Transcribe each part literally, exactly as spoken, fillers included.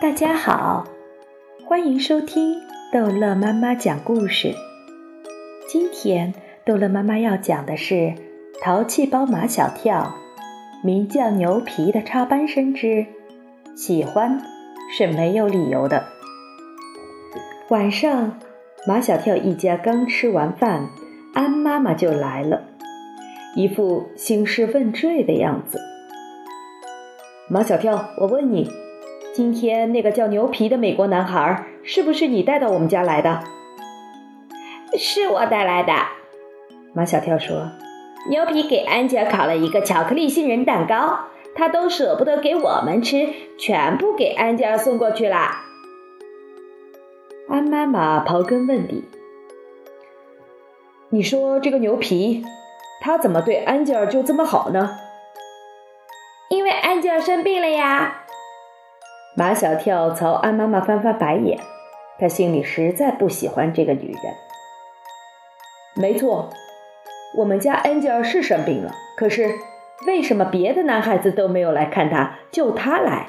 大家好，欢迎收听逗乐妈妈讲故事。今天逗乐妈妈要讲的是淘气包马小跳，名叫牛皮的插班生之喜欢是没有理由的。晚上，马小跳一家刚吃完饭，安妈妈就来了，一副兴师问罪的样子。马小跳，我问你，今天那个叫牛皮的美国男孩是不是你带到我们家来的？是我带来的，马小跳说。牛皮给安吉尔烤了一个巧克力杏仁蛋糕，他都舍不得给我们吃，全部给安吉尔送过去了。安妈妈刨根问底，你说这个牛皮他怎么对安吉尔就这么好呢？因为安吉尔生病了呀。马小跳朝安妈妈翻翻白眼，他心里实在不喜欢这个女人。没错，我们家安吉尔是生病了，可是为什么别的男孩子都没有来看他，就他来？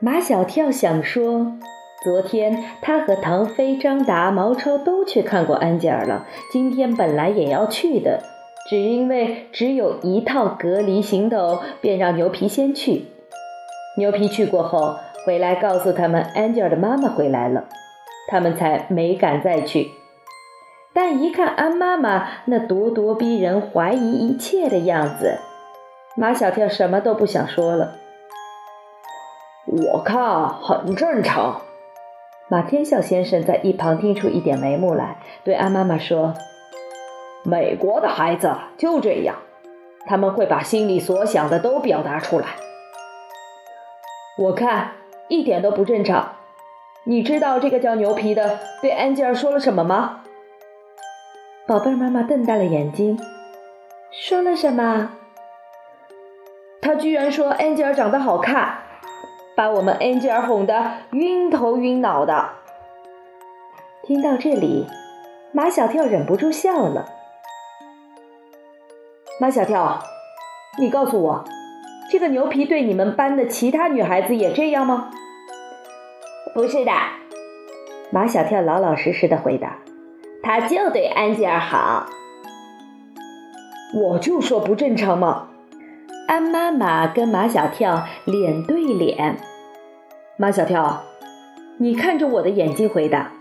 马小跳想说，昨天他和唐飞、张达、毛超都去看过安吉尔了，今天本来也要去的，只因为只有一套隔离行头，便让牛皮先去。牛皮去过后回来告诉他们，安吉尔的妈妈回来了，他们才没敢再去。但一看安妈妈那咄咄逼人、怀疑一切的样子，马小跳什么都不想说了。我看很正常。马天笑先生在一旁听出一点眉目来，对安妈妈说，美国的孩子就这样，他们会把心里所想的都表达出来。我看一点都不正常。你知道这个叫牛皮的对安吉尔说了什么吗？宝贝妈妈瞪大了眼睛，说了什么？他居然说安吉尔长得好看，把我们安吉尔哄得晕头晕脑的。听到这里，马小跳忍不住笑了。马小跳，你告诉我，这个牛皮对你们班的其他女孩子也这样吗？不是的，马小跳老老实实的回答，他就对安吉尔好。我就说不正常嘛。安妈妈跟马小跳脸对脸。马小跳，你看着我的眼睛回答，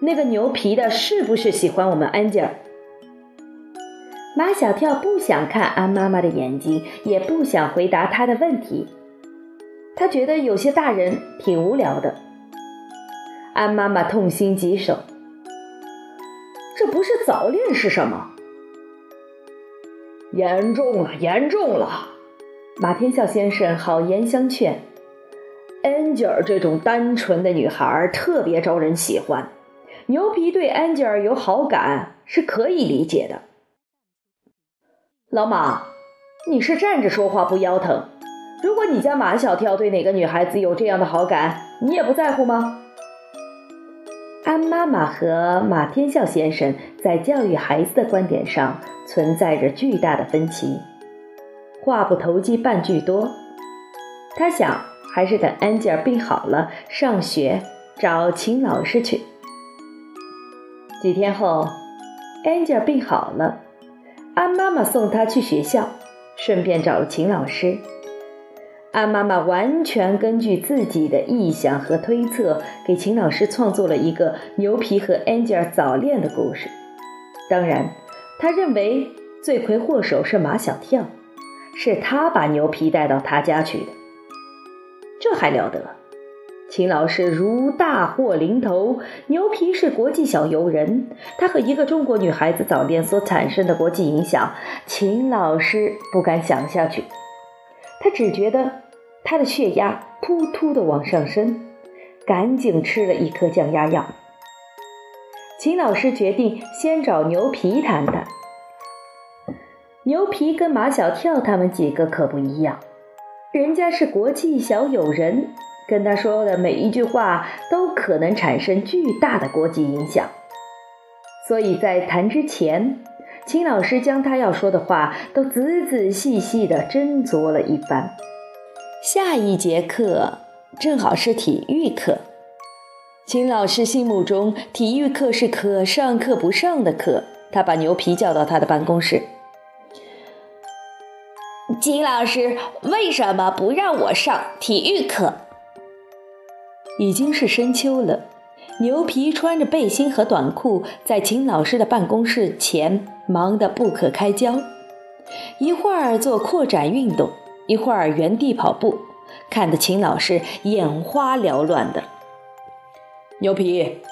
那个牛皮的是不是喜欢我们安吉尔？马小跳不想看安妈妈的眼睛，也不想回答她的问题，他觉得有些大人挺无聊的。安妈妈痛心疾首，这不是早恋是什么？严重了，严重了！马天笑先生好言相劝，安吉尔这种单纯的女孩特别招人喜欢，牛皮对安吉尔有好感是可以理解的。老马，你是站着说话不腰疼，如果你家马小跳对哪个女孩子有这样的好感，你也不在乎吗？安妈妈和马天笑先生在教育孩子的观点上存在着巨大的分歧，话不投机半句多。他想，还是等安吉尔病好了上学找秦老师去。几天后，安吉尔病好了，安妈妈送他去学校，顺便找了秦老师。安妈妈完全根据自己的臆想和推测，给秦老师创作了一个牛皮和安吉尔早恋的故事。当然，他认为罪魁祸首是马小跳，是他把牛皮带到他家去的。这还了得！秦老师如大祸临头，牛皮是国际小游人，他和一个中国女孩子早恋所产生的国际影响，秦老师不敢想下去。他只觉得他的血压突突地往上升，赶紧吃了一颗降压药。秦老师决定先找牛皮谈谈。牛皮跟马小跳他们几个可不一样，人家是国际小友人，跟他说的每一句话都可能产生巨大的国际影响。所以在谈之前，秦老师将他要说的话都仔仔细细地斟酌了一番。下一节课，正好是体育课。秦老师心目中体育课是可上课不上的课，他把牛皮叫到他的办公室。秦老师，为什么不让我上体育课？已经是深秋了，牛皮穿着背心和短裤，在秦老师的办公室前忙得不可开交。一会儿做扩展运动，一会儿原地跑步，看得秦老师眼花缭乱的。牛皮，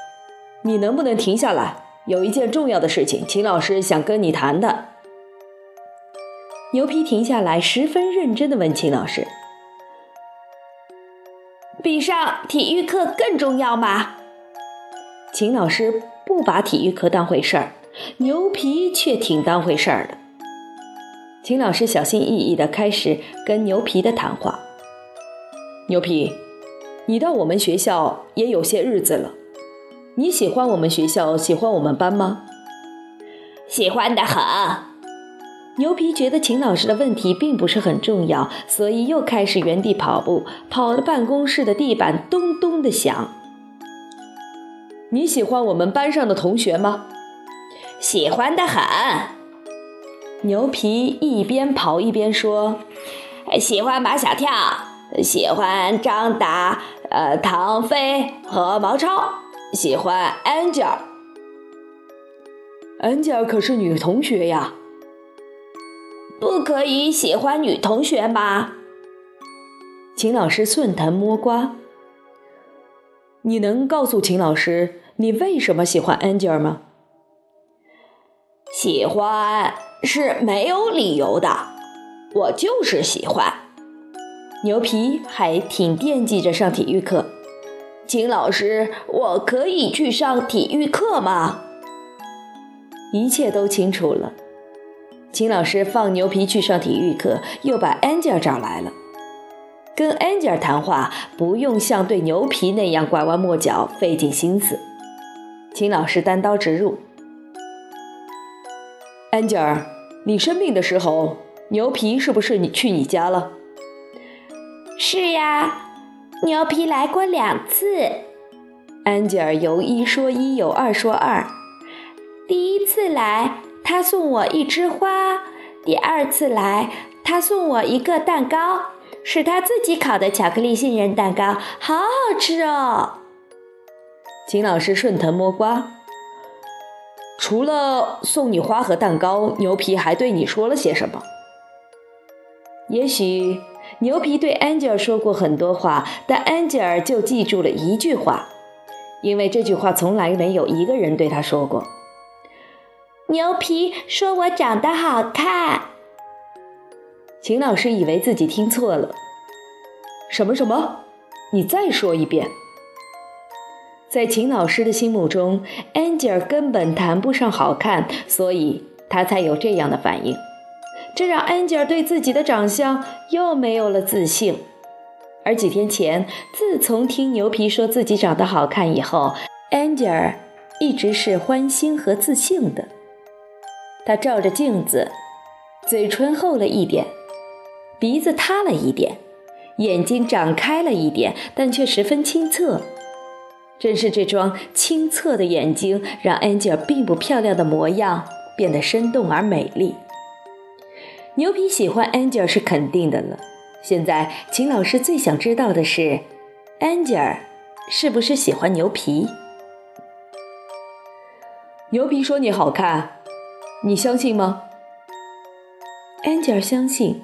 你能不能停下来？有一件重要的事情，秦老师想跟你谈的。牛皮停下来，十分认真地问秦老师：“比上体育课更重要吗？”秦老师不把体育课当回事儿，牛皮却挺当回事儿的。秦老师小心翼翼地开始跟牛皮的谈话。牛皮，你到我们学校也有些日子了，你喜欢我们学校，喜欢我们班吗？喜欢得很。牛皮觉得秦老师的问题并不是很重要，所以又开始原地跑步，跑得办公室的地板咚咚地响。你喜欢我们班上的同学吗？喜欢得很。牛皮一边跑一边说，喜欢马小跳，喜欢张达、呃、唐飞和毛超，喜欢安吉尔。安吉尔可是女同学呀。不可以喜欢女同学吗？秦老师顺藤摸瓜。你能告诉秦老师你为什么喜欢安吉尔吗？喜欢是没有理由的，我就是喜欢。牛皮还挺惦记着上体育课。秦老师，我可以去上体育课吗？一切都清楚了。秦老师放牛皮去上体育课，又把安吉尔找来了。跟安吉尔谈话不用像对牛皮那样拐弯抹角费尽心思。秦老师单刀直入。安吉尔，你生病的时候，牛皮是不是你去你家了？是呀，牛皮来过两次。安吉尔有一说一，有二说二。第一次来他送我一枝花，第二次来他送我一个蛋糕，是他自己烤的巧克力杏仁蛋糕，好好吃哦。秦老师顺藤摸瓜。除了送你花和蛋糕，牛皮还对你说了些什么？也许牛皮对安吉尔说过很多话，但安吉尔就记住了一句话，因为这句话从来没有一个人对他说过。牛皮说我长得好看。秦老师以为自己听错了。什么什么？你再说一遍。在秦老师的心目中，安吉尔根本谈不上好看，所以他才有这样的反应。这让安吉尔对自己的长相又没有了自信。而几天前，自从听牛皮说自己长得好看以后，安吉尔一直是欢欣和自信的。他照着镜子，嘴唇厚了一点，鼻子塌了一点，眼睛长开了一点，但却十分清澈。正是这双清澈的眼睛，让安吉尔并不漂亮的模样变得生动而美丽。牛皮喜欢安吉尔是肯定的了，现在秦老师最想知道的是，安吉尔是不是喜欢牛皮？牛皮说你好看。你相信吗？安吉尔相信，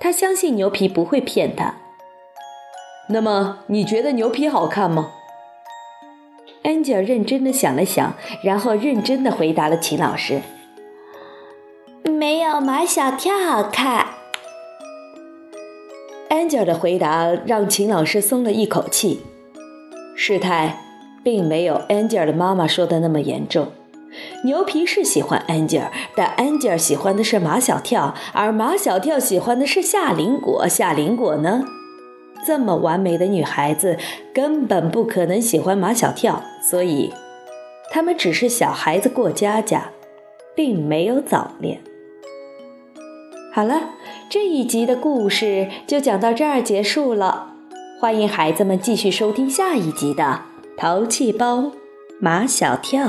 他相信牛皮不会骗他。那么你觉得牛皮好看吗？安吉尔认真地想了想，然后认真地回答了秦老师：没有马小跳好看。安吉尔的回答让秦老师松了一口气，事态并没有安吉尔的妈妈说的那么严重。牛皮是喜欢安吉尔，但安吉尔喜欢的是马小跳，而马小跳喜欢的是夏林果。夏林果呢？这么完美的女孩子根本不可能喜欢马小跳，所以他们只是小孩子过家家，并没有早恋。好了，这一集的故事就讲到这儿结束了。欢迎孩子们继续收听下一集的《淘气包马小跳》。